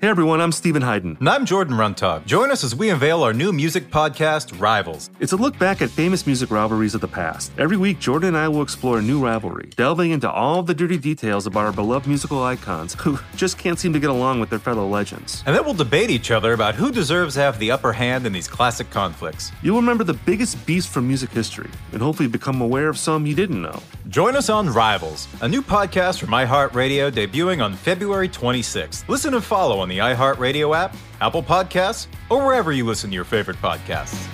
Hey everyone, I'm Stephen Hyden. And I'm Jordan Runtog. Join us as we unveil our new music podcast, Rivals. It's a look back at famous music rivalries of the past. Every week, Jordan and I will explore a new rivalry, delving into all the dirty details about our beloved musical icons who just can't seem to get along with their fellow legends. And then we'll debate each other about who deserves to have the upper hand in these classic conflicts. You'll remember the biggest beasts from music history and hopefully become aware of some you didn't know. Join us on Rivals, a new podcast from iHeartRadio debuting on February 26th. Listen and follow on the iHeartRadio app, Apple Podcasts, or wherever you listen to your favorite podcasts.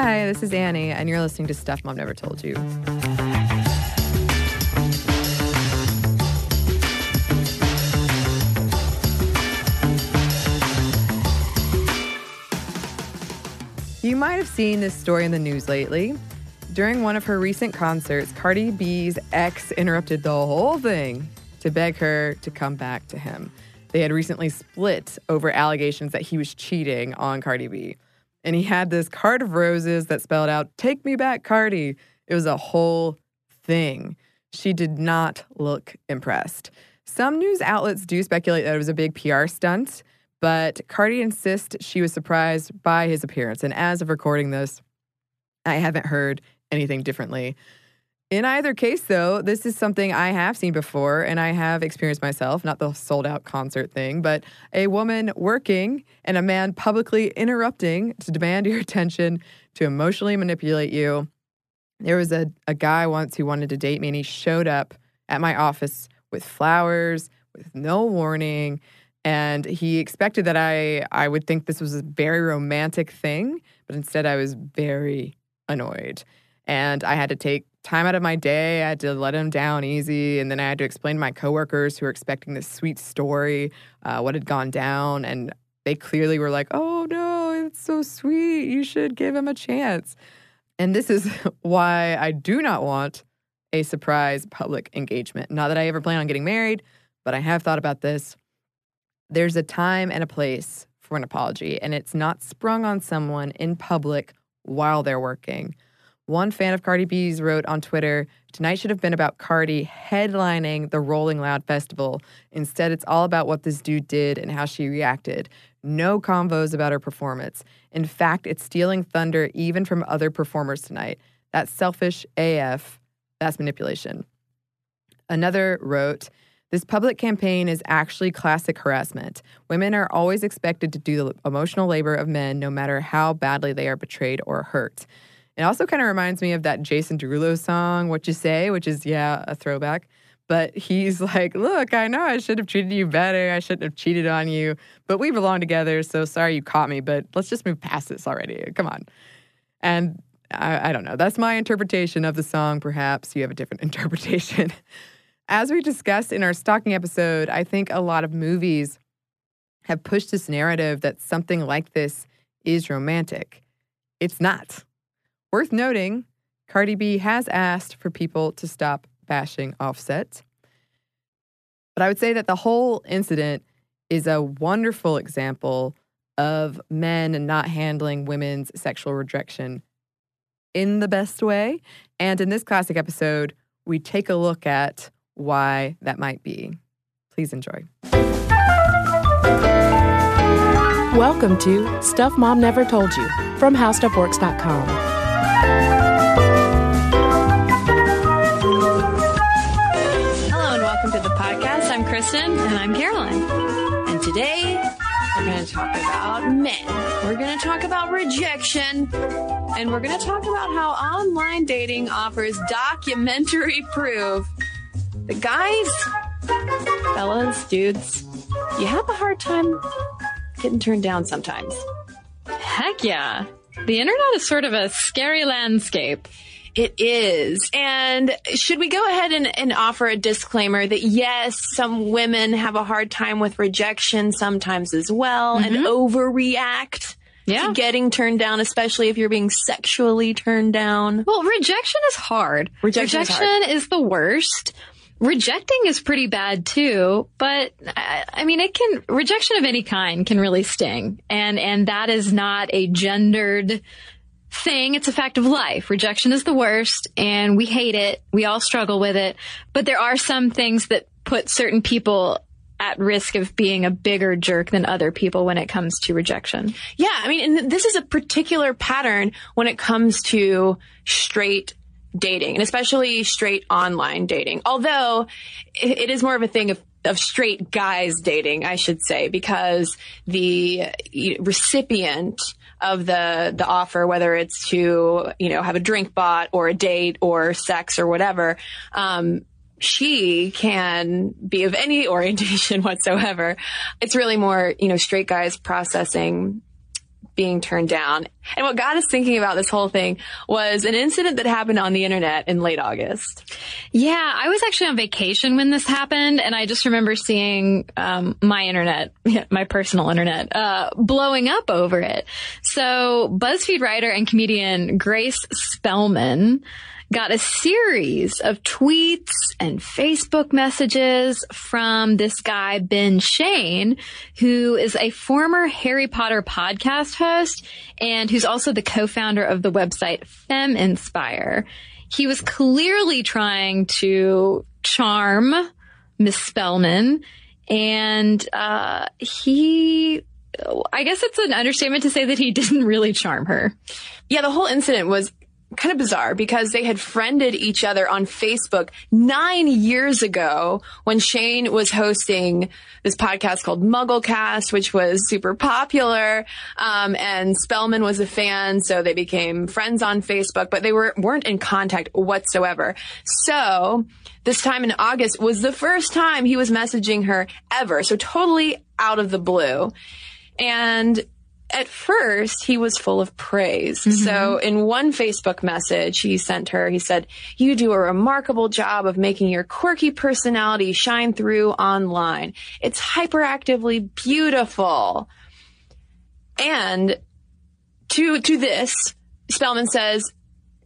Hi, this is Annie, and you're listening to Stuff Mom Never Told You. You might have seen this story in the news lately. During one of her recent concerts, Cardi B's ex interrupted the whole thing to beg her to come back to him. They had recently split over allegations that he was cheating on Cardi B. And he had this card of roses that spelled out, "Take me back, Cardi." It was a whole thing. She did not look impressed. Some news outlets do speculate that it was a big PR stunt, but Cardi insists she was surprised by his appearance. And as of recording this, I haven't heard anything differently. In either case, though, this is something I have seen before and I have experienced myself, not the sold-out concert thing, but a woman working and a man publicly interrupting to demand your attention, to emotionally manipulate you. There was a guy once who wanted to date me, and he showed up at my office with flowers, with no warning. And he expected that I would think this was a very romantic thing, but instead I was very annoyed. And I had to take time out of my day. I had to let him down easy. And then I had to explain to my coworkers who were expecting this sweet story what had gone down. And they clearly were like, "Oh, no, it's so sweet. You should give him a chance." And this is why I do not want a surprise public engagement. Not that I ever plan on getting married, but I have thought about this. There's a time and a place for an apology, and it's not sprung on someone in public while they're working. One fan of Cardi B's wrote on Twitter, "Tonight should have been about Cardi headlining the Rolling Loud Festival. Instead, it's all about what this dude did and how she reacted. No convos about her performance. In fact, it's stealing thunder even from other performers tonight. That's selfish AF. That's manipulation." Another wrote, "This public campaign is actually classic harassment. Women are always expected to do the emotional labor of men no matter how badly they are betrayed or hurt." It also kind of reminds me of that Jason Derulo song, "What You Say," which is, yeah, a throwback. But he's like, "Look, I know I should have treated you better. I shouldn't have cheated on you. But we belong together, so sorry you caught me. But let's just move past this already. Come on." And I don't know. That's my interpretation of the song. Perhaps you have a different interpretation. As we discussed in our stalking episode, I think a lot of movies have pushed this narrative that something like this is romantic. It's not. Worth noting, Cardi B has asked for people to stop bashing Offset. But I would say that the whole incident is a wonderful example of men not handling women's sexual rejection in the best way. And in this classic episode, we take a look at why that might be. Please enjoy. Welcome to Stuff Mom Never Told You from HowStuffWorks.com. Hello and welcome to the podcast. I'm Kristen. And I'm Caroline. And today we're going to talk about men. We're going to talk about rejection. And we're going to talk about how online dating offers documentary proof. The guys, fellas, dudes, you have a hard time getting turned down sometimes. Heck yeah. The internet is sort of a scary landscape. It is. And should we go ahead and offer a disclaimer that, yes, some women have a hard time with rejection sometimes as well, mm-hmm. and overreact to getting turned down, especially if you're being sexually turned down? Well, rejection is hard. Rejection is the worst. Rejecting is pretty bad, too. But I mean, rejection of any kind can really sting. And that is not a gendered thing. It's a fact of life. Rejection is the worst, and we hate it. We all struggle with it. But there are some things that put certain people at risk of being a bigger jerk than other people when it comes to rejection. Yeah. I mean, and this is a particular pattern when it comes to straight dating, and especially straight online dating. Although it is more of a thing of straight guys dating, I should say, because the recipient of the offer, whether it's to, have a drink bought or a date or sex or whatever, she can be of any orientation whatsoever. It's really more, straight guys processing being turned down. And what got us thinking about this whole thing was an incident that happened on the internet in late August. Yeah, I was actually on vacation when this happened, and I just remember seeing my personal internet, blowing up over it. So BuzzFeed writer and comedian Grace Spelman got a series of tweets and Facebook messages from this guy, Ben Shane, who is a former Harry Potter podcast host and who's also the co-founder of the website Feminspire. He was clearly trying to charm Miss Spellman, and I guess it's an understatement to say that he didn't really charm her. Yeah, the whole incident was kind of bizarre because they had friended each other on Facebook 9 years ago when Shane was hosting this podcast called MuggleCast, which was super popular. And Spellman was a fan, so they became friends on Facebook, but they weren't in contact whatsoever. So this time in August was the first time he was messaging her ever. So totally out of the blue. And at first, he was full of praise. Mm-hmm. So in one Facebook message he sent her, he said, "You do a remarkable job of making your quirky personality shine through online. It's hyperactively beautiful." And to this, Spellman says,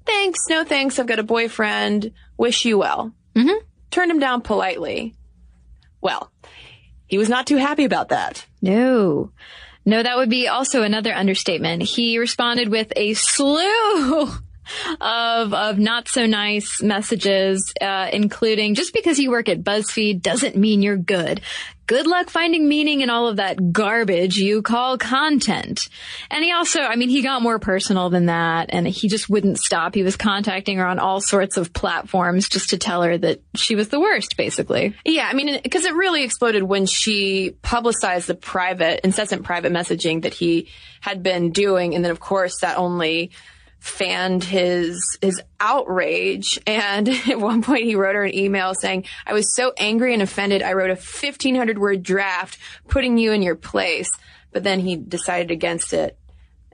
"Thanks, no thanks. I've got a boyfriend. Wish you well." Mm-hmm. Turned him down politely. Well, he was not too happy about that. No, that would be also another understatement. He responded with a slew of not so nice messages, including, "Just because you work at BuzzFeed doesn't mean you're good. Good luck finding meaning in all of that garbage you call content." And he also, he got more personal than that, and he just wouldn't stop. He was contacting her on all sorts of platforms just to tell her that she was the worst, basically. Yeah, because it really exploded when she publicized the incessant private messaging that he had been doing. And then, of course, that only fanned his outrage. And at one point he wrote her an email saying, "I was so angry and offended, I wrote a 1,500-word draft putting you in your place." But then he decided against it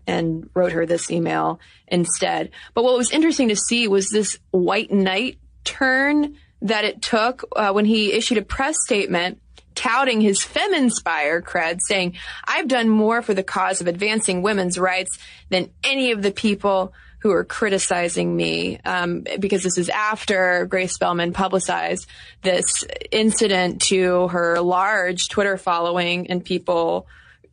and wrote her this email instead. But what was interesting to see was this white knight turn that it took when he issued a press statement touting his Feminspire cred, saying, "I've done more for the cause of advancing women's rights than any of the people who are criticizing me," because this is after Grace Spelman publicized this incident to her large Twitter following, and people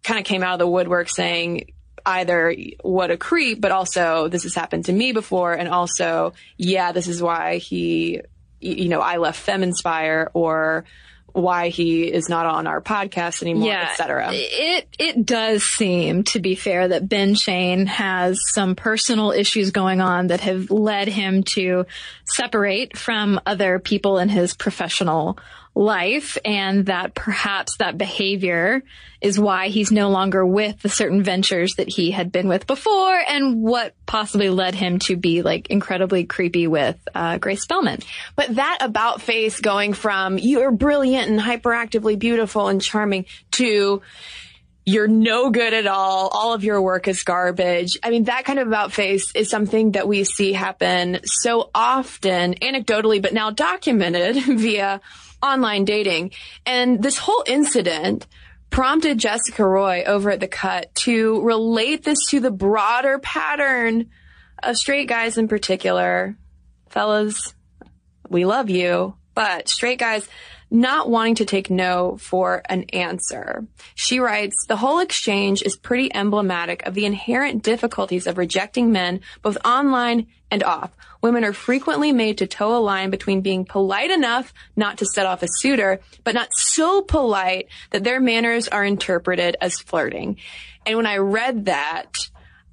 kind of came out of the woodwork saying either, "What a creep," but also, "This has happened to me before," and also, "Yeah, this is why he, I left Feminspire," or "Why he is not on our podcast anymore," etc. It does seem, to be fair, that Ben Shane has some personal issues going on that have led him to separate from other people in his professional life, and that perhaps that behavior is why he's no longer with the certain ventures that he had been with before, and what possibly led him to be incredibly creepy with Grace Spelman. But that about face going from "You're brilliant and hyperactively beautiful and charming" to you're no good at all of your work is garbage. I mean, that kind of about face is something that we see happen so often, anecdotally, but now documented via online dating. And this whole incident prompted Jessica Roy over at The Cut to relate this to the broader pattern of straight guys in particular. Fellas, we love you, but straight guys not wanting to take no for an answer. She writes, the whole exchange is pretty emblematic of the inherent difficulties of rejecting men, both online and off. Women are frequently made to toe a line between being polite enough not to set off a suitor, but not so polite that their manners are interpreted as flirting. And when I read that,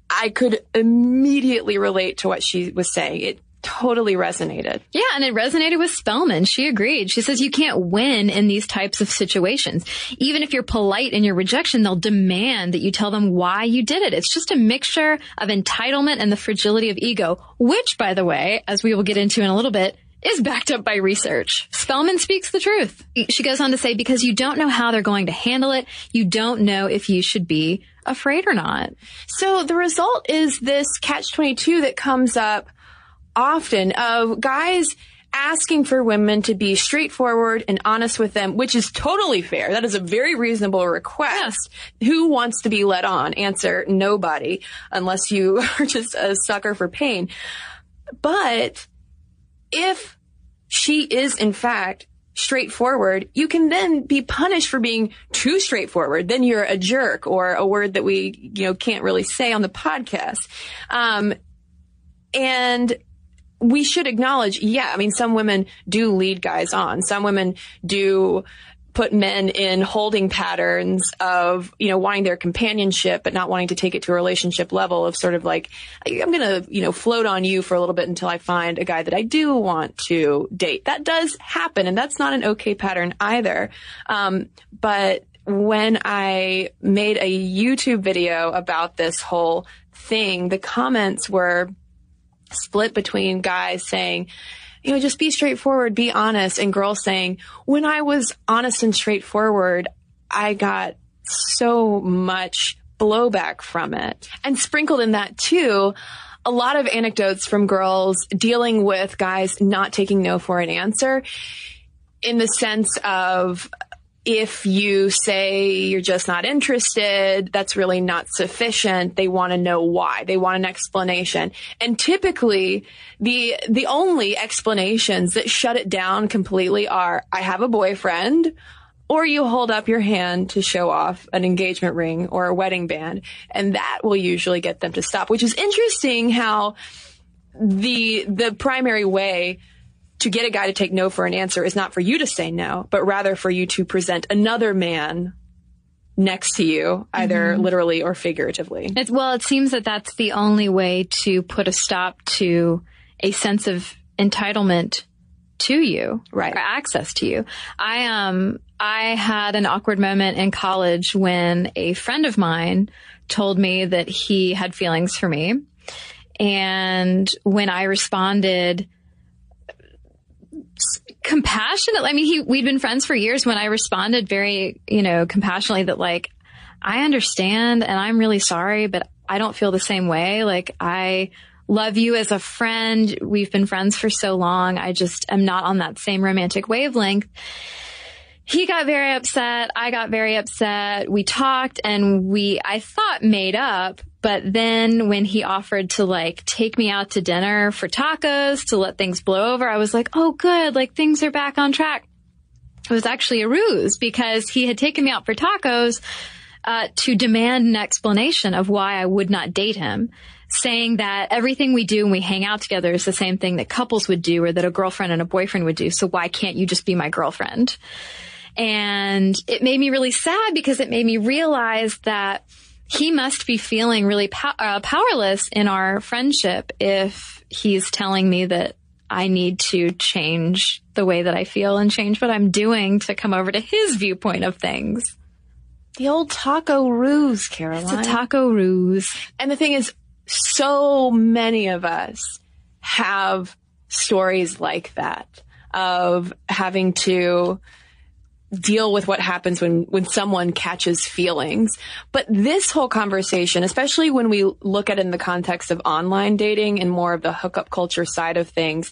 I could immediately relate to what she was saying. It totally resonated. Yeah, and it resonated with Spelman. She agreed. She says you can't win in these types of situations. Even if you're polite in your rejection, they'll demand that you tell them why you did it. It's just a mixture of entitlement and the fragility of ego, which, by the way, as we will get into in a little bit, is backed up by research. Spelman speaks the truth. She goes on to say, because you don't know how they're going to handle it, you don't know if you should be afraid or not. So the result is this catch-22 that comes up often of guys asking for women to be straightforward and honest with them, which is totally fair. That is a very reasonable request. Yes. Who wants to be let on? Answer, nobody, unless you are just a sucker for pain. But if she is, in fact, straightforward, you can then be punished for being too straightforward. Then you're a jerk, or a word that we, can't really say on the podcast. And we should acknowledge, some women do lead guys on. Some women do put men in holding patterns of, wanting their companionship, but not wanting to take it to a relationship level of sort of like, I'm going to, float on you for a little bit until I find a guy that I do want to date. That does happen. And that's not an okay pattern either. But when I made a YouTube video about this whole thing, the comments were split between guys saying, just be straightforward, be honest. And girls saying, when I was honest and straightforward, I got so much blowback from it. And sprinkled in that too, a lot of anecdotes from girls dealing with guys not taking no for an answer, in the sense of, if you say you're just not interested, that's really not sufficient. They want to know why. They want an explanation. And typically, the only explanations that shut it down completely are, I have a boyfriend, or you hold up your hand to show off an engagement ring or a wedding band. And that will usually get them to stop, which is interesting how the primary way to get a guy to take no for an answer is not for you to say no, but rather for you to present another man next to you, either literally or figuratively. It seems that that's the only way to put a stop to a sense of entitlement to you, right? Or access to you. I had an awkward moment in college when a friend of mine told me that he had feelings for me. And when I responded compassionately, we'd been friends for years. When I responded very, compassionately that I understand and I'm really sorry, but I don't feel the same way. I love you as a friend. We've been friends for so long. I just am not on that same romantic wavelength. He got very upset. I got very upset. We talked and I thought made up, but then when he offered to take me out to dinner for tacos to let things blow over, I was like, oh, good. Things are back on track. It was actually a ruse because he had taken me out for tacos to demand an explanation of why I would not date him, saying that everything we do when we hang out together is the same thing that couples would do or that a girlfriend and a boyfriend would do. So why can't you just be my girlfriend? And it made me really sad because it made me realize that he must be feeling really powerless in our friendship if he's telling me that I need to change the way that I feel and change what I'm doing to come over to his viewpoint of things. The old taco ruse, Caroline. It's a taco ruse. And the thing is, so many of us have stories like that of having to deal with what happens when someone catches feelings. But this whole conversation, especially when we look at it in the context of online dating and more of the hookup culture side of things,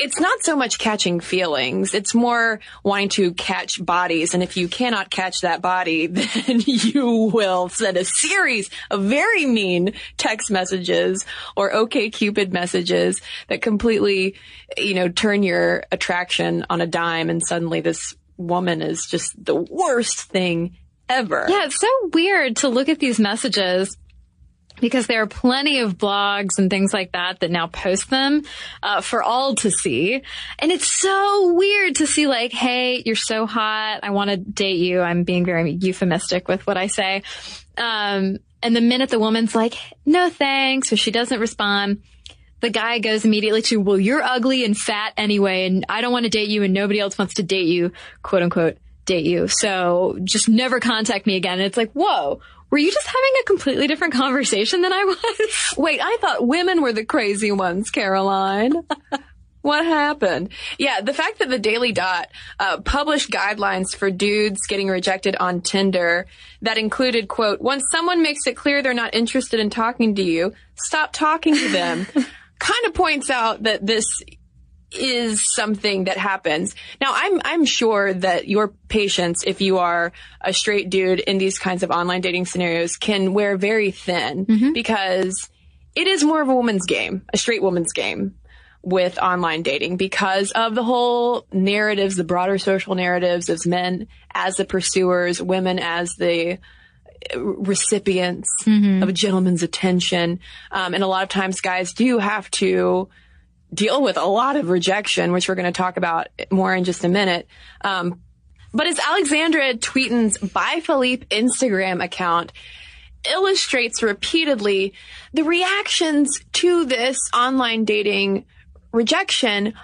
it's not so much catching feelings. It's more wanting to catch bodies. And if you cannot catch that body, then you will send a series of very mean text messages or OKCupid messages that completely, turn your attraction on a dime. And suddenly this woman is just the worst thing ever. Yeah, it's so weird to look at these messages, because there are plenty of blogs and things like that now post them for all to see. And it's so weird to see, like, hey, you're so hot, I want to date you. I'm being very euphemistic with what I say. And the minute the woman's like, no thanks, or she doesn't respond, the guy goes immediately to, well, you're ugly and fat anyway, and I don't want to date you, and nobody else wants to date you, quote unquote, date you. So just never contact me again. And it's like, whoa. Were you just having a completely different conversation than I was? Wait, I thought women were the crazy ones, Caroline. What happened? Yeah, the fact that the Daily Dot published guidelines for dudes getting rejected on Tinder that included, quote, once someone makes it clear they're not interested in talking to you, stop talking to them, kind of points out that this is something that happens. Now, I'm sure that your patience, if you are a straight dude in these kinds of online dating scenarios, can wear very thin, because it is more of a woman's game, a straight woman's game with online dating, because of the whole narratives, the broader social narratives of men as the pursuers, women as the recipients of a gentleman's attention. And a lot of times guys do have to deal with a lot of rejection, which we're going to talk about more in just a minute. But as Alexandra Tweten's Bye Felipe Instagram account illustrates repeatedly, the reactions to this online dating rejection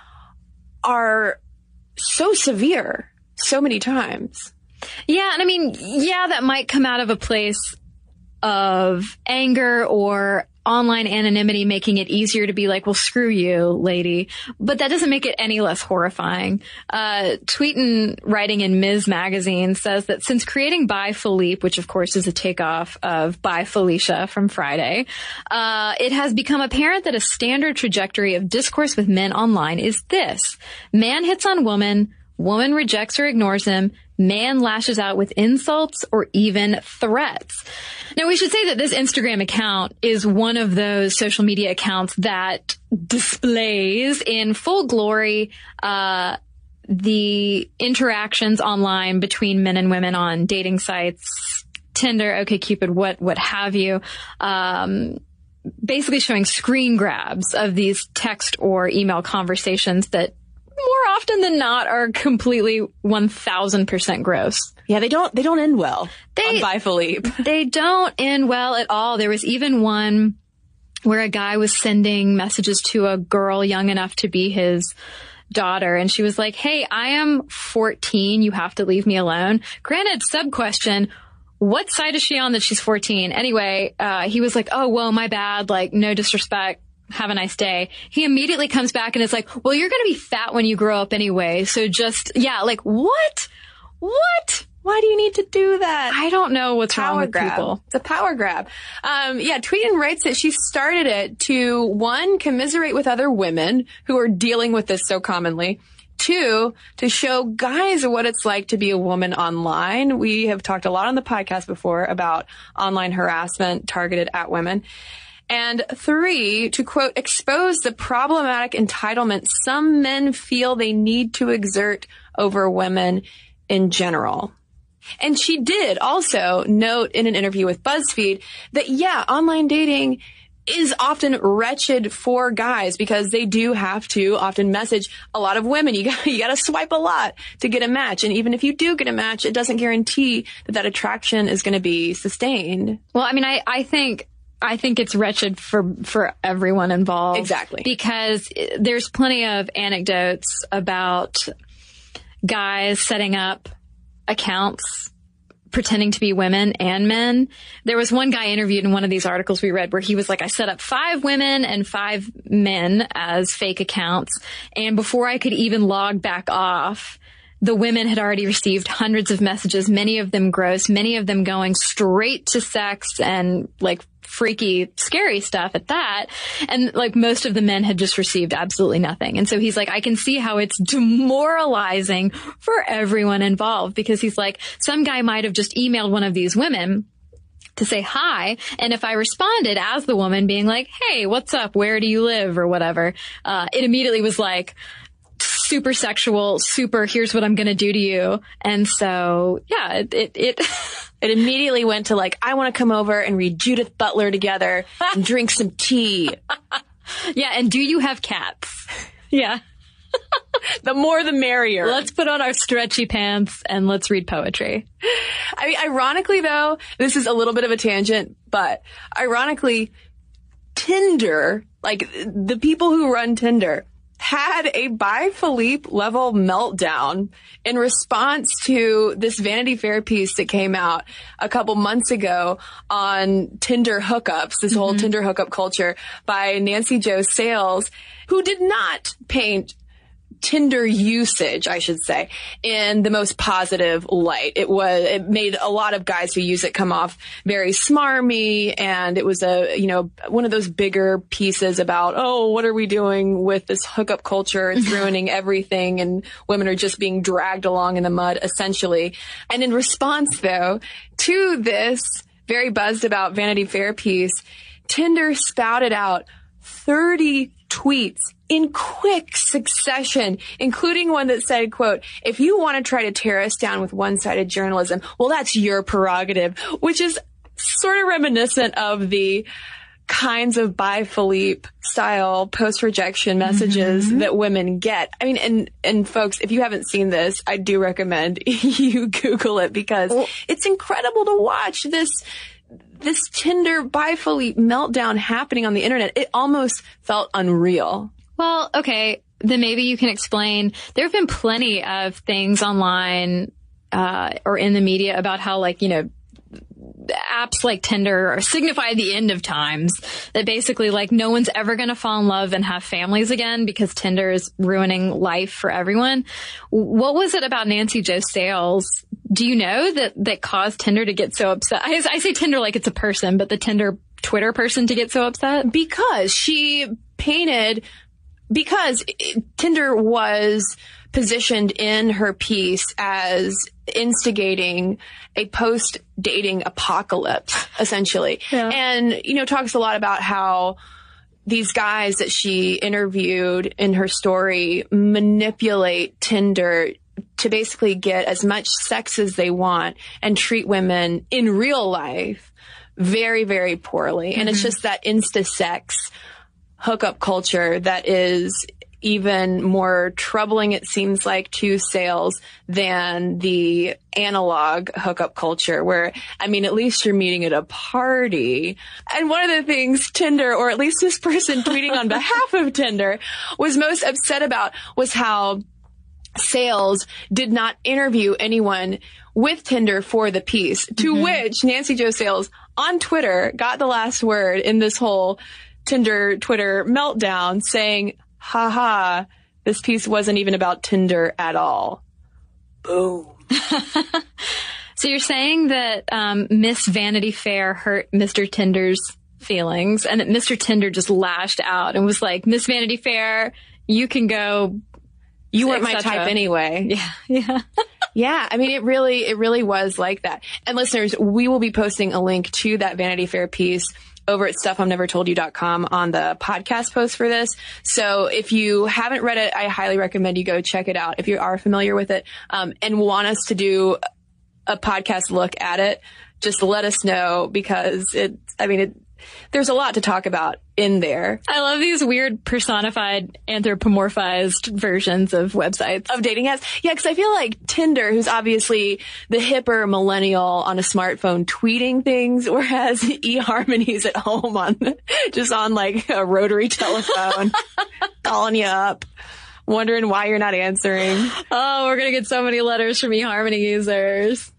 are so severe so many times. Yeah. And I mean, yeah, that might come out of a place of anger or online anonymity, making it easier to be like, well, screw you, lady. But that doesn't make it any less horrifying. Tweeten, writing in Ms. Magazine, says that since creating Bye Felipe, which of course is a takeoff of Bye Felicia from Friday, it has become apparent that a standard trajectory of discourse with men online is this. Man hits on woman, woman rejects or ignores him, man lashes out with insults or even threats. Now, we should say that this Instagram account is one of those social media accounts that displays in full glory the interactions online between men and women on dating sites, Tinder, OkCupid, what have you, basically showing screen grabs of these text or email conversations that more often than not are completely 1000% gross. Yeah, they don't end well on Bye Felipe. They don't end well at all. There was even one where a guy was sending messages to a girl young enough to be his daughter, and she was like, hey, I am 14. You have to leave me alone. Granted, sub question, what side is she on that she's 14? Anyway, he was like, oh, whoa, my bad. Like, no disrespect. Have a nice day. He immediately comes back and it's like, well, you're going to be fat when you grow up anyway. So just, yeah, like, what? What? Why do you need to do that? I don't know what's wrong with people. It's a power grab. Yeah, Tweeten writes that she started it to, one, commiserate with other women who are dealing with this so commonly. Two, to show guys what it's like to be a woman online. We have talked a lot on the podcast before about online harassment targeted at women. And three, to, quote, expose the problematic entitlement some men feel they need to exert over women in general. And she did also note in an interview with BuzzFeed that, yeah, online dating is often wretched for guys because they do have to often message a lot of women. You got to swipe a lot to get a match. And even if you do get a match, it doesn't guarantee that attraction is going to be sustained. Well, I mean, I think it's wretched for everyone involved. Exactly. Because there's plenty of anecdotes about guys setting up accounts pretending to be women and men. There was one guy interviewed in one of these articles we read where he was like, I set up 5 women and 5 men as fake accounts. And before I could even log back off, the women had already received hundreds of messages, many of them gross, many of them going straight to sex and like freaky, scary stuff at that. And like most of the men had just received absolutely nothing. And so he's like, I can see how it's demoralizing for everyone involved, because he's like, some guy might have just emailed one of these women to say hi. And if I responded as the woman being like, hey, what's up? Where do you live? Or whatever, it immediately was like, super sexual, super, here's what I'm going to do to you. And so, yeah, it immediately went to like, I want to come over and read Judith Butler together and drink some tea. Yeah. And do you have cats? Yeah. The more the merrier. Let's put on our stretchy pants and let's read poetry. I mean, ironically, though, this is a little bit of a tangent, but ironically, Tinder, like the people who run Tinder, had a Bye Felipe level meltdown in response to this Vanity Fair piece that came out a couple months ago on Tinder hookups, this whole Tinder hookup culture, by Nancy Jo Sales, who did not paint Tinder usage, I should say, in the most positive light. It made a lot of guys who use it come off very smarmy, and it was one of those bigger pieces about, oh, what are we doing with this hookup culture? It's ruining everything, and women are just being dragged along in the mud, essentially. And in response, though, to this very buzzed about Vanity Fair piece, Tinder spouted out 30 tweets in quick succession, including one that said, quote, if you want to try to tear us down with one-sided journalism, well, that's your prerogative, which is sort of reminiscent of the kinds of Bye Felipe style post-rejection messages that women get. I mean, and folks, if you haven't seen this, I do recommend you Google it, because it's incredible to watch this Tinder Bye Felipe meltdown happening on the internet. It almost felt unreal. Well, okay, then maybe you can explain. There have been plenty of things online or in the media about how, like, you know, apps like Tinder signify the end of times, that basically like no one's ever going to fall in love and have families again because Tinder is ruining life for everyone. What was it about Nancy Jo Sales, do you know, that caused Tinder to get so upset? I say Tinder like it's a person, but the Tinder Twitter person to get so upset? Because Tinder was positioned in her piece as instigating a post-dating apocalypse, essentially. Yeah. And, you know, talks a lot about how these guys that she interviewed in her story manipulate Tinder to basically get as much sex as they want and treat women in real life very, very poorly. And it's just that insta-sex hookup culture that is even more troubling, it seems like, to Sales than the analog hookup culture where, I mean, at least you're meeting at a party. And one of the things Tinder, or at least this person tweeting on behalf of Tinder, was most upset about was how Sales did not interview anyone with Tinder for the piece, to which Nancy Jo Sales on Twitter got the last word in this whole Tinder Twitter meltdown, saying, haha, this piece wasn't even about Tinder at all. Boom. So you're saying that Miss Vanity Fair hurt Mr. Tinder's feelings, and that Mr. Tinder just lashed out and was like, Miss Vanity Fair, you can go. You weren't my type anyway. Yeah. Yeah. Yeah. I mean, it really was like that. And listeners, we will be posting a link to that Vanity Fair piece over at stuffimnevertoldyou.com on the podcast post for this. So if you haven't read it, I highly recommend you go check it out if you are familiar with it and want us to do a podcast look at it. Just let us know, because there's a lot to talk about in there. I love these weird personified, anthropomorphized versions of websites. Of dating apps. Yeah, because I feel like Tinder, who's obviously the hipper millennial on a smartphone tweeting things, whereas eHarmony's at home on like a rotary telephone, calling you up, wondering why you're not answering. Oh, we're going to get so many letters from eHarmony users.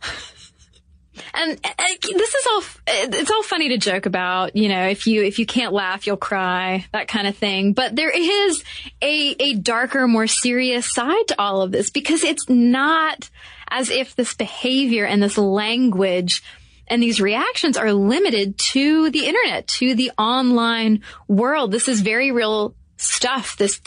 And this is all, it's all funny to joke about, you know, if you can't laugh, you'll cry, that kind of thing. But there is a darker, more serious side to all of this, because it's not as if this behavior and this language and these reactions are limited to the internet, to the online world. This is very real stuff. This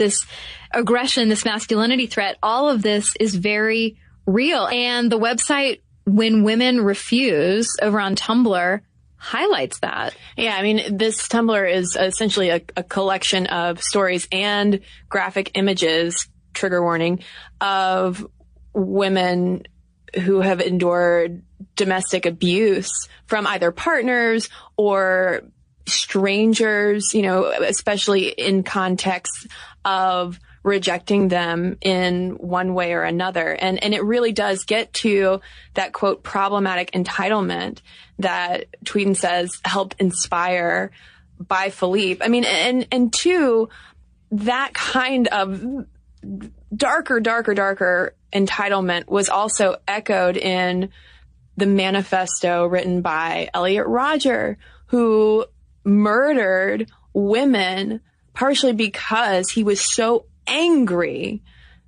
aggression, this masculinity threat, all of this is very real. And the website When Women Refuse over on Tumblr highlights that. Yeah, I mean, this Tumblr is essentially a collection of stories and graphic images, trigger warning, of women who have endured domestic abuse from either partners or strangers, you know, especially in context of rejecting them in one way or another. And it really does get to that, quote, problematic entitlement that Tweten says helped inspire Bye Felipe. I mean, and two, that kind of darker entitlement was also echoed in the manifesto written by Elliot Rodger, who murdered women partially because he was so angry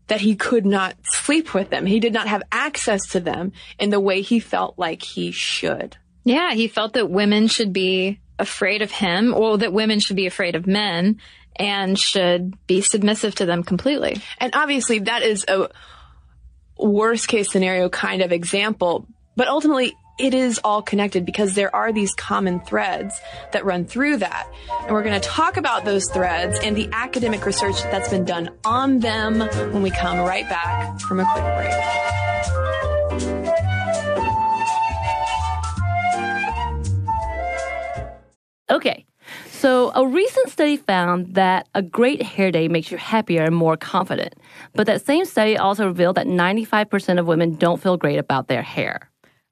that he could not sleep with them. He did not have access to them in the way he felt like he should. Yeah, he felt that women should be afraid of him, or that women should be afraid of men and should be submissive to them completely. And obviously that is a worst case scenario kind of example, but ultimately it is all connected because there are these common threads that run through that. And we're going to talk about those threads and the academic research that's been done on them when we come right back from a quick break. Okay, so a recent study found that a great hair day makes you happier and more confident. But that same study also revealed that 95% of women don't feel great about their hair.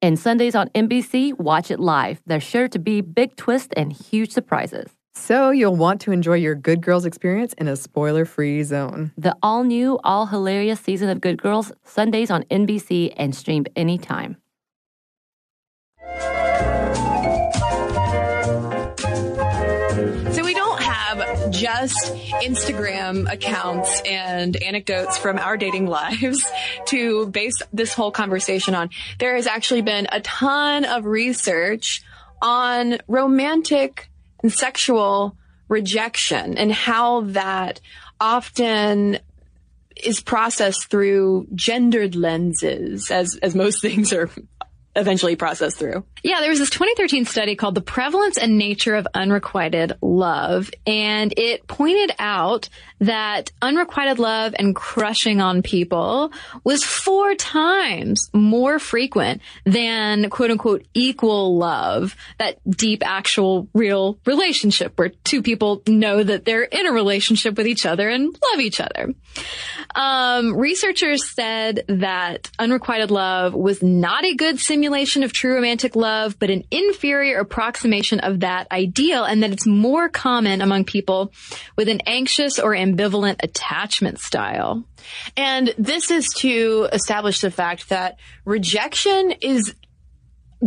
And Sundays on NBC, watch it live. There's sure to be big twists and huge surprises. So you'll want to enjoy your Good Girls experience in a spoiler-free zone. The all-new, all-hilarious season of Good Girls, Sundays on NBC, and streamed anytime. So we don't have just Instagram accounts and anecdotes from our dating lives to base this whole conversation on. There has actually been a ton of research on romantic and sexual rejection and how that often is processed through gendered lenses, as most things are eventually processed through. Yeah, there was this 2013 study called The Prevalence and Nature of Unrequited Love, and it pointed out that unrequited love and crushing on people was 4 times more frequent than quote-unquote equal love, that deep, actual, real relationship where two people know that they're in a relationship with each other and love each other. Researchers said that unrequited love was not a good simulation simulation of true romantic love, but an inferior approximation of that ideal, and that it's more common among people with an anxious or ambivalent attachment style. And this is to establish the fact that rejection is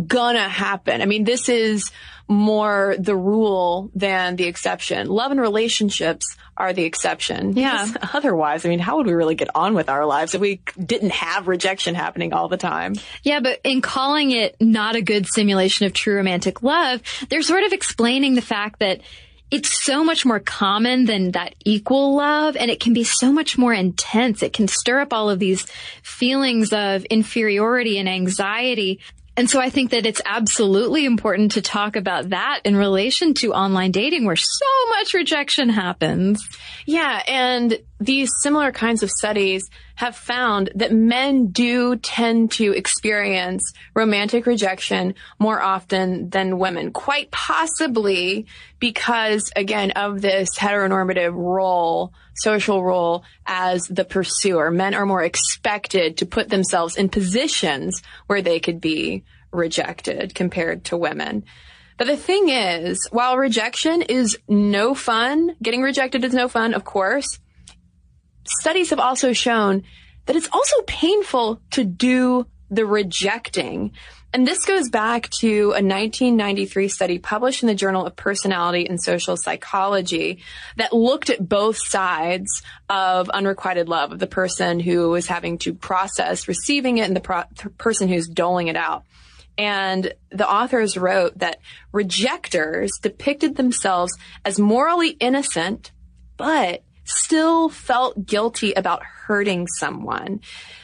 gonna happen. I mean, this is more the rule than the exception. Love and relationships are the exception. Yeah. Because otherwise, I mean, how would we really get on with our lives if we didn't have rejection happening all the time? Yeah, but in calling it not a good simulation of true romantic love, they're sort of explaining the fact that it's so much more common than that equal love, and it can be so much more intense. It can stir up all of these feelings of inferiority and anxiety. And so I think that it's absolutely important to talk about that in relation to online dating where so much rejection happens. Yeah, and these similar kinds of studies have found that men do tend to experience romantic rejection more often than women, quite possibly because, again, of this heteronormative role, social role as the pursuer. Men are more expected to put themselves in positions where they could be rejected compared to women. But the thing is, while rejection is no fun, getting rejected is no fun, of course, studies have also shown that it's also painful to do the rejecting. And this goes back to a 1993 study published in the Journal of Personality and Social Psychology that looked at both sides of unrequited love, of the person who is having to process receiving it and the person who's doling it out. And the authors wrote that rejectors depicted themselves as morally innocent, but still felt guilty about hurting someone.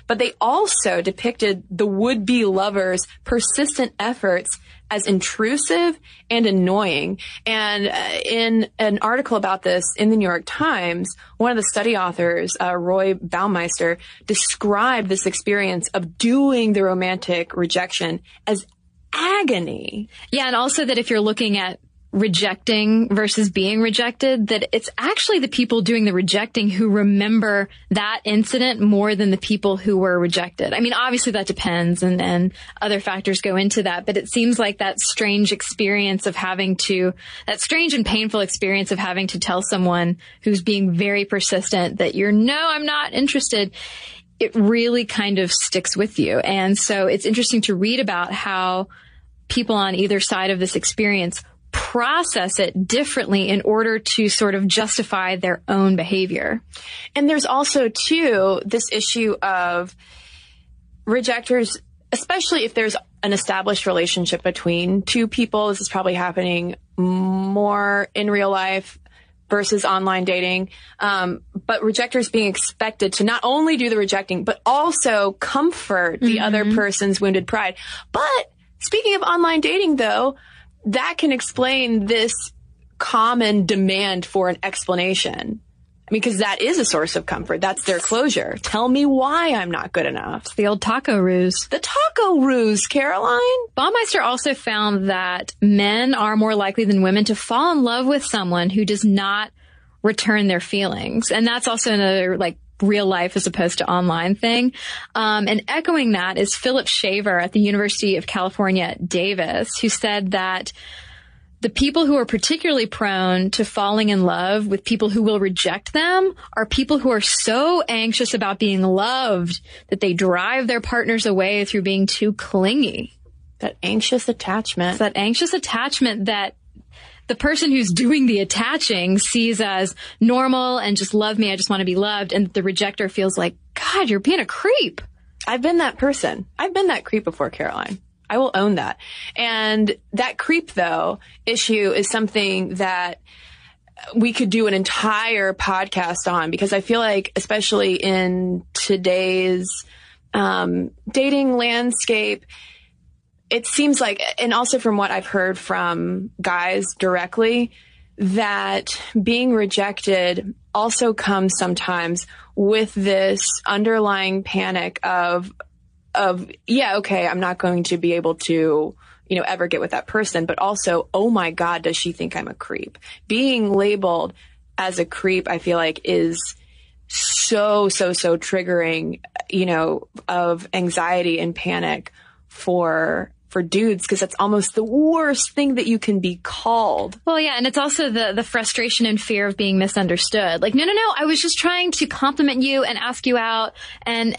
But they also depicted the would-be lover's persistent efforts as intrusive and annoying. And in an article about this in the New York Times, one of the study authors, Roy Baumeister, described this experience of doing the romantic rejection as agony. Yeah, and also that if you're looking at rejecting versus being rejected, that it's actually the people doing the rejecting who remember that incident more than the people who were rejected. I mean, obviously that depends and other factors go into that, but it seems like that strange and painful experience of having to tell someone who's being very persistent that you're, no, I'm not interested, it really kind of sticks with you. And so it's interesting to read about how people on either side of this experience process it differently in order to sort of justify their own behavior. And there's also, too, this issue of rejectors, especially if there's an established relationship between two people. This is probably happening more in real life versus online dating. But rejectors being expected to not only do the rejecting, but also comfort the other person's wounded pride. But speaking of online dating, though, that can explain this common demand for an explanation. I mean, because that is a source of comfort. That's their closure. Tell me why I'm not good enough. It's the old taco ruse. The taco ruse, Caroline. Baumeister also found that men are more likely than women to fall in love with someone who does not return their feelings. And that's also another, real life as opposed to online thing. And echoing that is Philip Shaver at the University of California, Davis, who said that the people who are particularly prone to falling in love with people who will reject them are people who are so anxious about being loved that they drive their partners away through being too clingy. That anxious attachment. It's that anxious attachment that the person who's doing the attaching sees as normal and just love me. I just want to be loved. And the rejector feels like, God, you're being a creep. I've been that person. I've been that creep before, Caroline. I will own that. And that creep, though, issue is something that we could do an entire podcast on, because I feel like, especially in today's dating landscape, it seems like, and also from what I've heard from guys directly, that being rejected also comes sometimes with this underlying panic of, yeah, okay, I'm not going to be able to, ever get with that person, but also, oh my God, does she think I'm a creep? Being labeled as a creep, I feel like, is so triggering, of anxiety and panic for dudes, because that's almost the worst thing that you can be called. Well, yeah, and it's also the frustration and fear of being misunderstood. Like, no, I was just trying to compliment you and ask you out and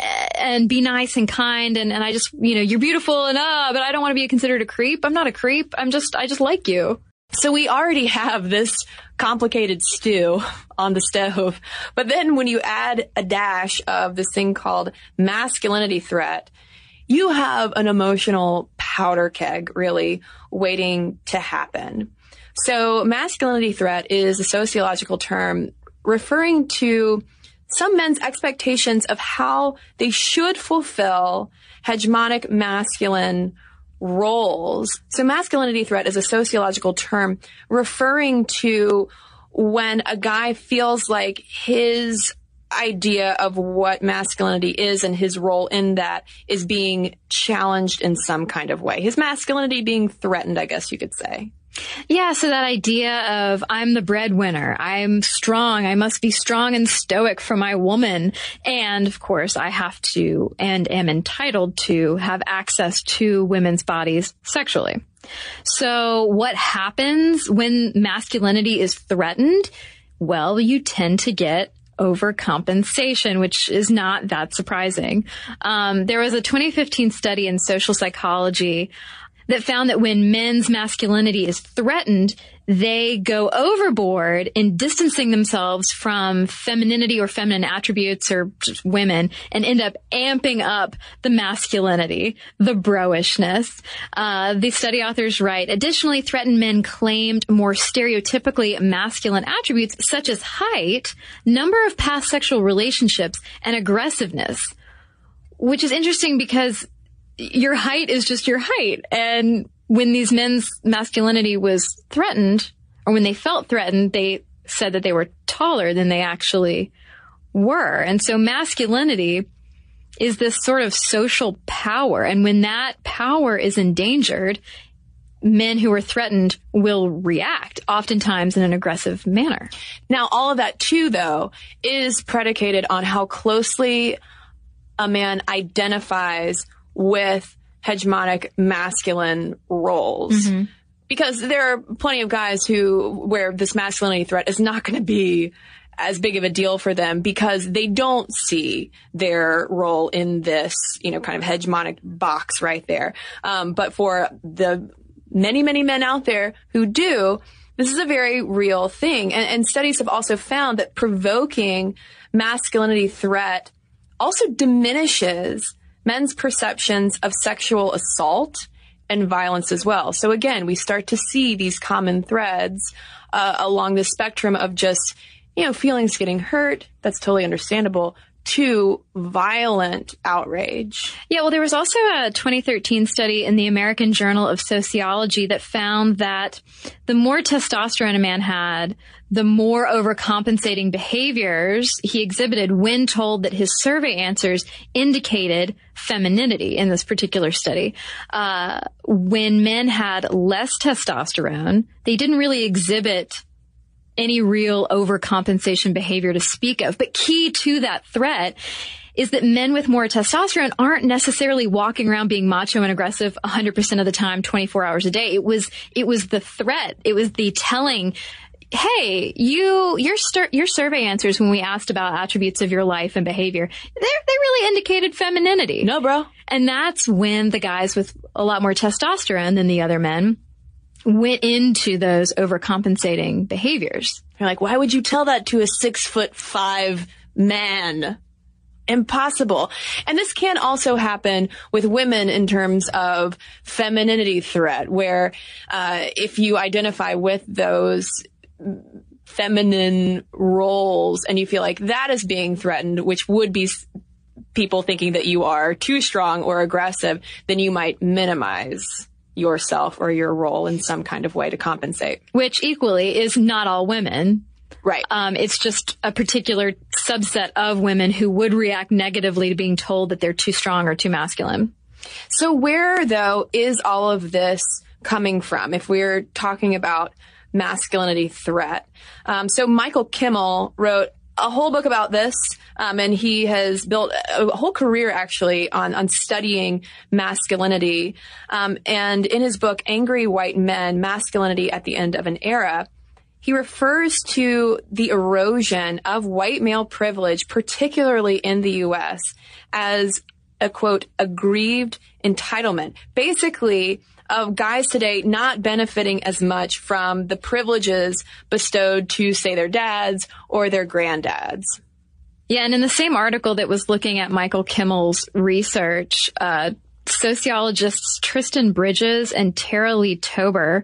be nice and kind, and I just, you're beautiful and but I don't want to be considered a creep. I'm not a creep. I just like you. So we already have this complicated stew on the stove, but then when you add a dash of this thing called masculinity threat, you have an emotional powder keg really waiting to happen. So masculinity threat is a sociological term referring to some men's expectations of how they should fulfill hegemonic masculine roles. So masculinity threat is a sociological term referring to when a guy feels like his idea of what masculinity is and his role in that is being challenged in some kind of way. His masculinity being threatened, I guess you could say. Yeah, so that idea of I'm the breadwinner, I'm strong, I must be strong and stoic for my woman, and of course I have to and am entitled to have access to women's bodies sexually. So what happens when masculinity is threatened? Well, you tend to get overcompensation, which is not that surprising. There was a 2015 study in social psychology that found that when men's masculinity is threatened, they go overboard in distancing themselves from femininity or feminine attributes or just women and end up amping up the masculinity, the bro-ishness. The study authors write, additionally, threatened men claimed more stereotypically masculine attributes such as height, number of past sexual relationships, and aggressiveness, which is interesting because your height is just your height. And when these men's masculinity was threatened, or when they felt threatened, they said that they were taller than they actually were. And so masculinity is this sort of social power. And when that power is endangered, men who are threatened will react, oftentimes in an aggressive manner. Now, all of that, too, though, is predicated on how closely a man identifies with hegemonic masculine roles. Mm-hmm. Because there are plenty of guys where this masculinity threat is not going to be as big of a deal for them because they don't see their role in this, kind of hegemonic box right there. But for the many, many men out there who do, this is a very real thing. And studies have also found that provoking masculinity threat also diminishes men's perceptions of sexual assault and violence as well. So again, we start to see these common threads along the spectrum of just, feelings getting hurt. That's totally understandable. To violent outrage. Yeah, well, there was also a 2013 study in the American Journal of Sociology that found that the more testosterone a man had, the more overcompensating behaviors he exhibited when told that his survey answers indicated femininity in this particular study. When men had less testosterone, they didn't really exhibit any real overcompensation behavior to speak of. But key to that threat is that men with more testosterone aren't necessarily walking around being macho and aggressive 100% of the time, 24 hours a day. It was the threat. It was the telling, hey, your survey answers when we asked about attributes of your life and behavior, they really indicated femininity. No, bro. And that's when the guys with a lot more testosterone than the other men went into those overcompensating behaviors. You're like, why would you tell that to a 6'5" man? Impossible. And this can also happen with women in terms of femininity threat, where if you identify with those feminine roles and you feel like that is being threatened, which would be people thinking that you are too strong or aggressive, then you might minimize yourself or your role in some kind of way to compensate. Which equally is not all women. Right. It's just a particular subset of women who would react negatively to being told that they're too strong or too masculine. So where, though, is all of this coming from if we're talking about masculinity threat? So Michael Kimmel wrote a whole book about this, and he has built a whole career actually on studying masculinity. And in his book, Angry White Men, Masculinity at the End of an Era, he refers to the erosion of white male privilege, particularly in the U.S., as a, quote, aggrieved entitlement. Basically, of guys today not benefiting as much from the privileges bestowed to, say, their dads or their granddads. Yeah, and in the same article that was looking at Michael Kimmel's research, sociologists Tristan Bridges and Tara Lee Tober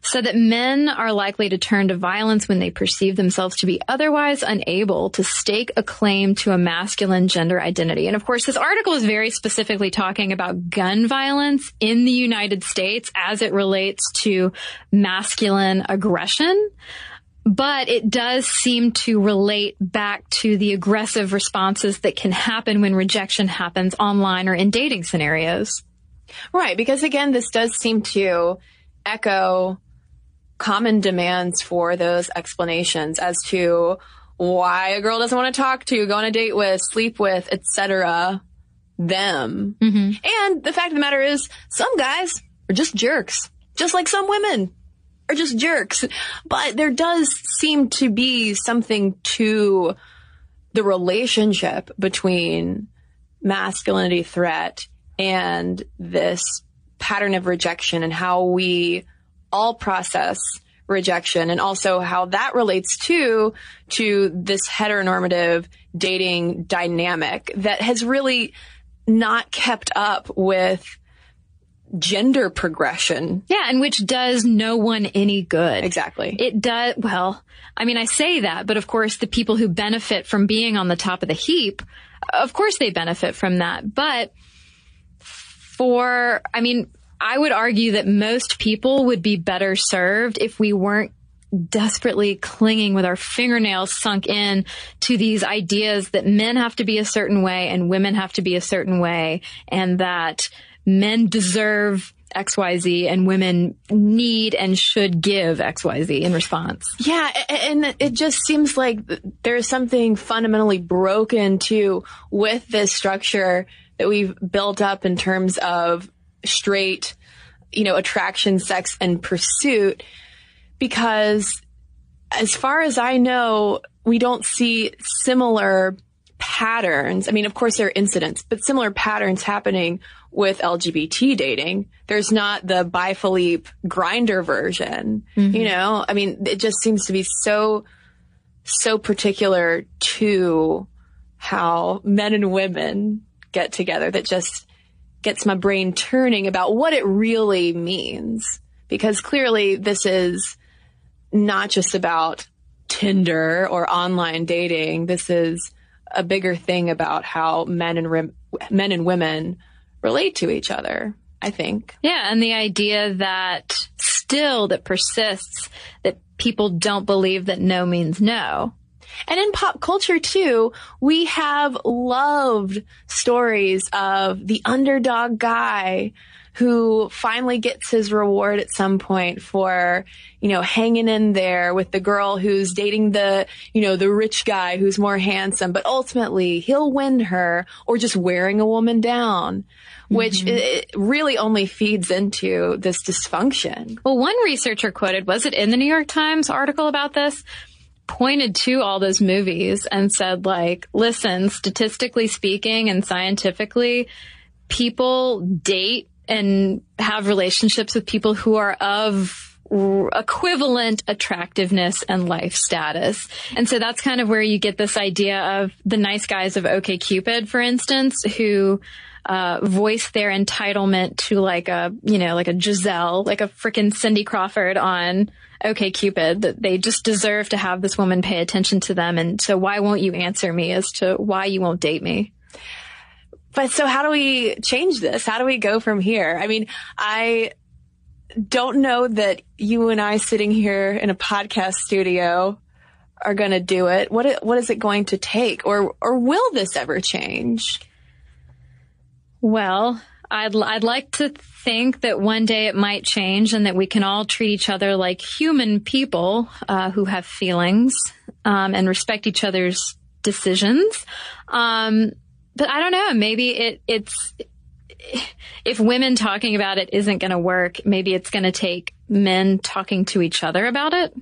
said that men are likely to turn to violence when they perceive themselves to be otherwise unable to stake a claim to a masculine gender identity. And of course, this article is very specifically talking about gun violence in the United States as it relates to masculine aggression. But it does seem to relate back to the aggressive responses that can happen when rejection happens online or in dating scenarios. Right, because again, this does seem to echo common demands for those explanations as to why a girl doesn't want to talk to, go on a date with, sleep with, etc. them. Mm-hmm. And the fact of the matter is, some guys are just jerks, just like some women are just jerks. But there does seem to be something to the relationship between masculinity threat and this pattern of rejection and how we all process rejection, and also how that relates to this heteronormative dating dynamic that has really not kept up with gender progression. Yeah, and which does no one any good. Exactly. It does. Well, I mean, I say that, but of course, the people who benefit from being on the top of the heap, of course they benefit from that. But I mean, I would argue that most people would be better served if we weren't desperately clinging with our fingernails sunk in to these ideas that men have to be a certain way and women have to be a certain way, and that men deserve XYZ and women need and should give XYZ in response. Yeah, and it just seems like there's something fundamentally broken too with this structure that we've built up in terms of straight, attraction, sex, and pursuit. Because as far as I know, we don't see similar patterns. I mean, of course there are incidents, but similar patterns happening with LGBT dating. There's not the Bye Felipe Grindr version, mm-hmm. I mean, it just seems to be so particular to how men and women get together that just gets my brain turning about what it really means. Because clearly this is not just about Tinder or online dating. This is a bigger thing about how men and women relate to each other, I think. Yeah, and the idea that still that persists, that people don't believe that no means no. And in pop culture, too, we have loved stories of the underdog guy who finally gets his reward at some point for, hanging in there with the girl who's dating the, the rich guy who's more handsome. But ultimately, he'll win her, or just wearing a woman down, which mm-hmm. it really only feeds into this dysfunction. Well, one researcher quoted, was it in the New York Times article about this? Pointed to all those movies and said, listen, statistically speaking and scientifically, people date and have relationships with people who are of equivalent attractiveness and life status. And so that's kind of where you get this idea of the nice guys of OKCupid, for instance, who voice their entitlement to like a Giselle, like a freaking Cindy Crawford on OkCupid, that they just deserve to have this woman pay attention to them. And so why won't you answer me as to why you won't date me? But so how do we change this? How do we go from here? I mean, I don't know that you and I sitting here in a podcast studio are going to do it. What is it going to take? Or will this ever change? Well, I'd like to think that one day it might change and that we can all treat each other like human people who have feelings. and respect each other's decisions. But I don't know, maybe it's if women talking about it isn't going to work, maybe it's going to take men talking to each other about it.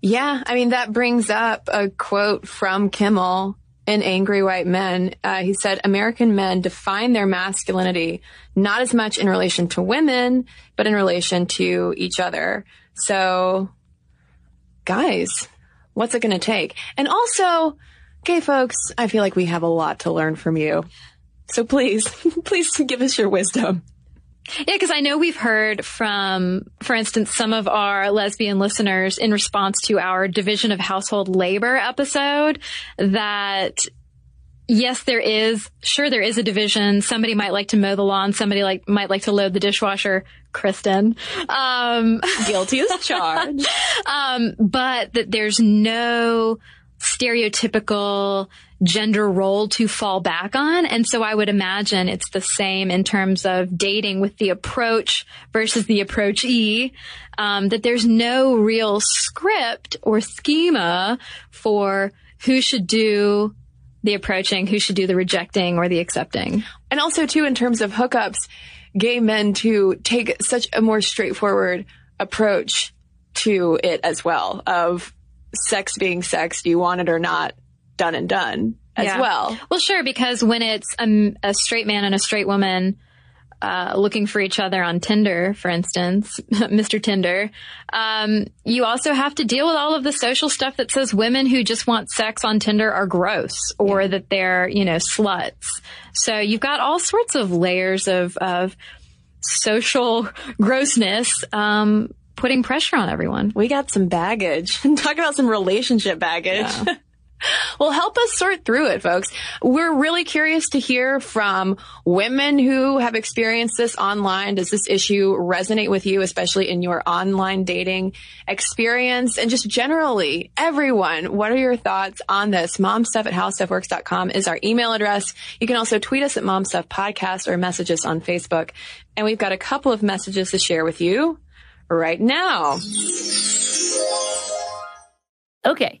Yeah. I mean, that brings up a quote from Kimmel in Angry White Men. He said, American men define their masculinity not as much in relation to women, but in relation to each other. So, guys, what's it going to take? And also, gay folks, I feel like we have a lot to learn from you. So please give us your wisdom. Yeah, because I know we've heard from, for instance, some of our lesbian listeners in response to our Division of Household Labor episode that, yes, there is a division. Somebody might like to mow the lawn. Somebody might like to load the dishwasher. Kristen. Guilty as charged. But that there's no stereotypical gender role to fall back on. And so I would imagine it's the same in terms of dating with the approach versus the approachee, that there's no real script or schema for who should do the approaching, who should do the rejecting or the accepting. And also, too, in terms of hookups, gay men, too, take such a more straightforward approach to it as well, of sex being sex, do you want it or not? Done and done as well. Well, sure, because when it's a straight man and a straight woman looking for each other on Tinder, for instance, Mr. Tinder, you also have to deal with all of the social stuff that says women who just want sex on Tinder are gross or that they're, sluts. So you've got all sorts of layers of social grossness putting pressure on everyone. We got some baggage. Talk about some relationship baggage. Yeah. Well, help us sort through it, folks. We're really curious to hear from women who have experienced this online. Does this issue resonate with you, especially in your online dating experience? And just generally, everyone, what are your thoughts on this? MomStuff@HowStuffWorks.com is our email address. You can also tweet us at MomStuffPodcast or message us on Facebook. And we've got a couple of messages to share with you right now. Okay.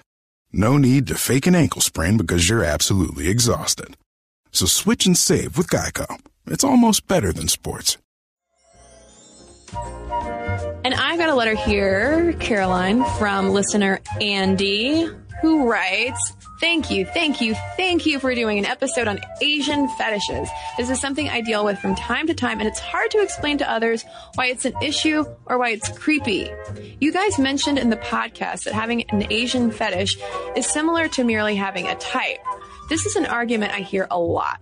No need to fake an ankle sprain because you're absolutely exhausted. So switch and save with Geico. It's almost better than sports. And I got a letter here, Caroline, from listener Andy, who writes, Thank you for doing an episode on Asian fetishes. This is something I deal with from time to time, and it's hard to explain to others why it's an issue or why it's creepy. You guys mentioned in the podcast that having an Asian fetish is similar to merely having a type. This is an argument I hear a lot.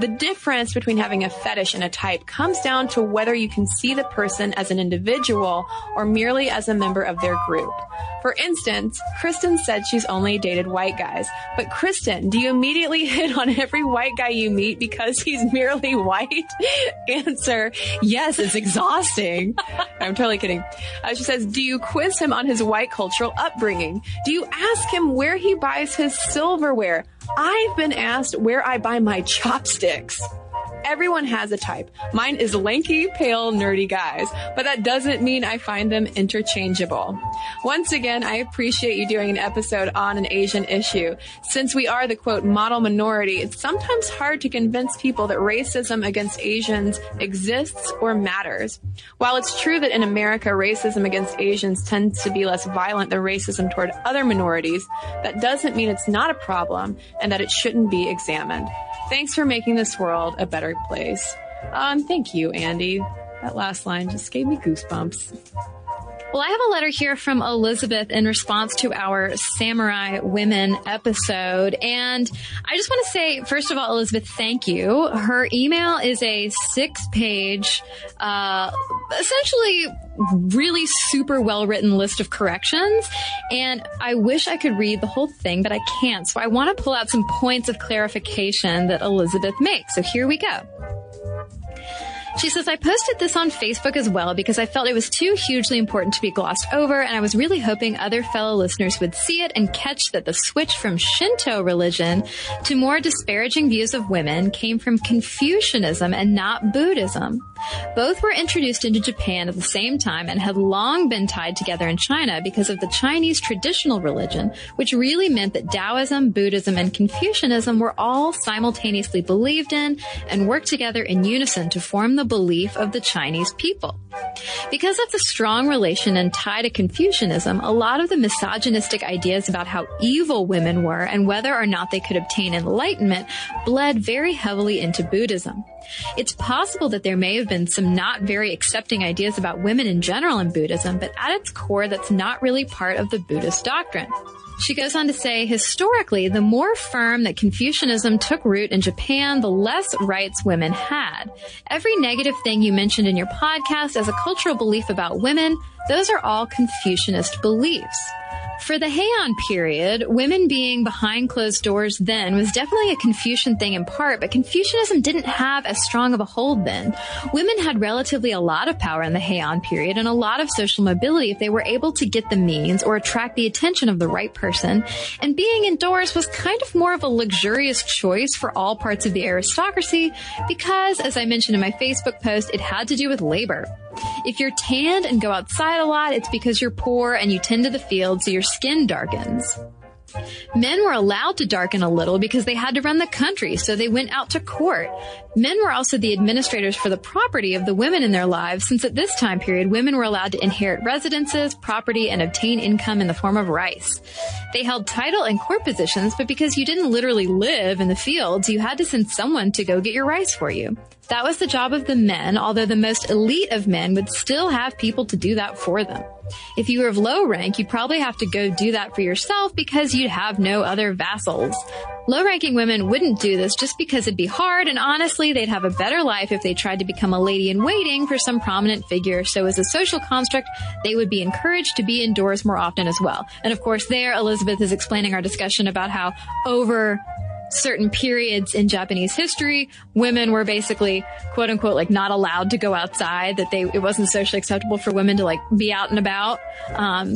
The difference between having a fetish and a type comes down to whether you can see the person as an individual or merely as a member of their group. For instance, Kristen said she's only dated white guys. But Kristen, do you immediately hit on every white guy you meet because he's merely white? Answer, yes, it's exhausting. I'm totally kidding. She says, do you quiz him on his white cultural upbringing? Do you ask him where he buys his silverware? I've been asked where I buy my chopsticks. Everyone has a type. Mine is lanky, pale, nerdy guys, but that doesn't mean I find them interchangeable. Once again, I appreciate you doing an episode on an Asian issue. Since we are the, quote, model minority, it's sometimes hard to convince people that racism against Asians exists or matters. While it's true that in America, racism against Asians tends to be less violent than racism toward other minorities, that doesn't mean it's not a problem and that it shouldn't be examined. Thanks for making this world a better place. Thank you, Andy. That last line just gave me goosebumps. Well, I have a letter here from Elizabeth in response to our Samurai Women episode. And I just want to say, first of all, Elizabeth, thank you. Her email is a 6-page, essentially really super well-written list of corrections. And I wish I could read the whole thing, but I can't. So I want to pull out some points of clarification that Elizabeth makes. So here we go. She says, I posted this on Facebook as well because I felt it was too hugely important to be glossed over, and I was really hoping other fellow listeners would see it and catch that the switch from Shinto religion to more disparaging views of women came from Confucianism and not Buddhism. Both were introduced into Japan at the same time and had long been tied together in China because of the Chinese traditional religion, which really meant that Taoism, Buddhism, and Confucianism were all simultaneously believed in and worked together in unison to form the belief of the Chinese people. Because of the strong relation and tie to Confucianism, a lot of the misogynistic ideas about how evil women were and whether or not they could obtain enlightenment bled very heavily into Buddhism. It's possible that there may have been some not very accepting ideas about women in general in Buddhism, but at its core, that's not really part of the Buddhist doctrine. She goes on to say, historically, the more firm that Confucianism took root in Japan, the less rights women had. Every negative thing you mentioned in your podcast as a cultural belief about women, those are all Confucianist beliefs. For the Heian period, women being behind closed doors then was definitely a Confucian thing in part, but Confucianism didn't have as strong of a hold then. Women had relatively a lot of power in the Heian period and a lot of social mobility if they were able to get the means or attract the attention of the right person, and being indoors was kind of more of a luxurious choice for all parts of the aristocracy because, as I mentioned in my Facebook post, it had to do with labor. If you're tanned and go outside a lot, it's because you're poor and you tend to the field, so your skin darkens. Men were allowed to darken a little because they had to run the country, so they went out to court. Men were also the administrators for the property of the women in their lives, since at this time period, women were allowed to inherit residences, property, and obtain income in the form of rice. They held title and court positions, but because you didn't literally live in the fields, you had to send someone to go get your rice for you. That was the job of the men, although the most elite of men would still have people to do that for them. If you were of low rank, you'd probably have to go do that for yourself because you'd have no other vassals. Low-ranking women wouldn't do this just because it'd be hard, and honestly, they'd have a better life if they tried to become a lady-in-waiting for some prominent figure, so as a social construct, they would be encouraged to be indoors more often as well. And of course, there, Elizabeth is explaining our discussion about how over certain periods in Japanese history, women were basically, quote unquote, like not allowed to go outside, that it wasn't socially acceptable for women to like be out and about.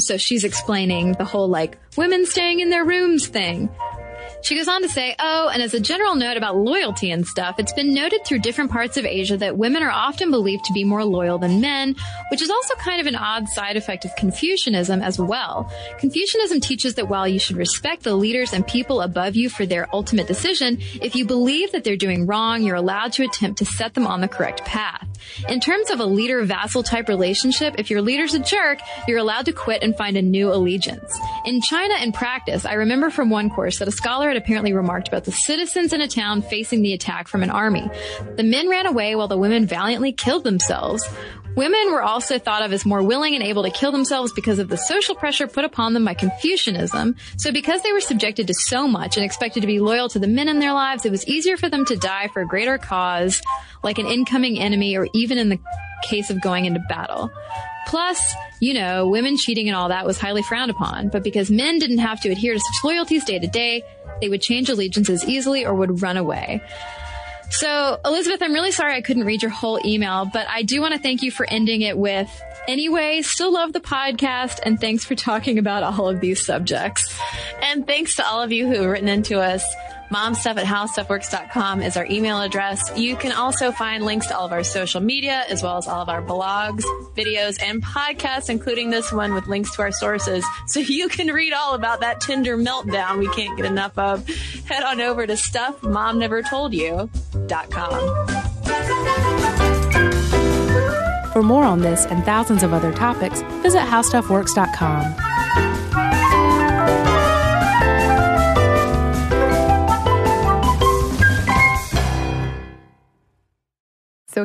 So she's explaining the whole like women staying in their rooms thing. She goes on to say, oh, and as a general note about loyalty and stuff, it's been noted through different parts of Asia that women are often believed to be more loyal than men, which is also kind of an odd side effect of Confucianism as well. Confucianism teaches that while you should respect the leaders and people above you for their ultimate decision, if you believe that they're doing wrong, you're allowed to attempt to set them on the correct path. In terms of a leader-vassal type relationship, if your leader's a jerk, you're allowed to quit and find a new allegiance. In China, in practice, I remember from one course that a scholar had apparently remarked about the citizens in a town facing the attack from an army. The men ran away while the women valiantly killed themselves. Women were also thought of as more willing and able to kill themselves because of the social pressure put upon them by Confucianism. So because they were subjected to so much and expected to be loyal to the men in their lives, it was easier for them to die for a greater cause, like an incoming enemy or even in the case of going into battle. Plus, you know, women cheating and all that was highly frowned upon. But because men didn't have to adhere to such loyalties day to day, they would change allegiances easily or would run away. So, Elizabeth, I'm really sorry I couldn't read your whole email, but I do want to thank you for ending it with, anyway, still love the podcast, and thanks for talking about all of these subjects. And thanks to all of you who have written into us. Momstuff at HowStuffWorks.com is our email address. You can also find links to all of our social media, as well as all of our blogs, videos, and podcasts, including this one with links to our sources. So you can read all about that Tinder meltdown we can't get enough of. Head on over to StuffMomNeverToldYou.com. For more on this and thousands of other topics, visit HowStuffWorks.com. So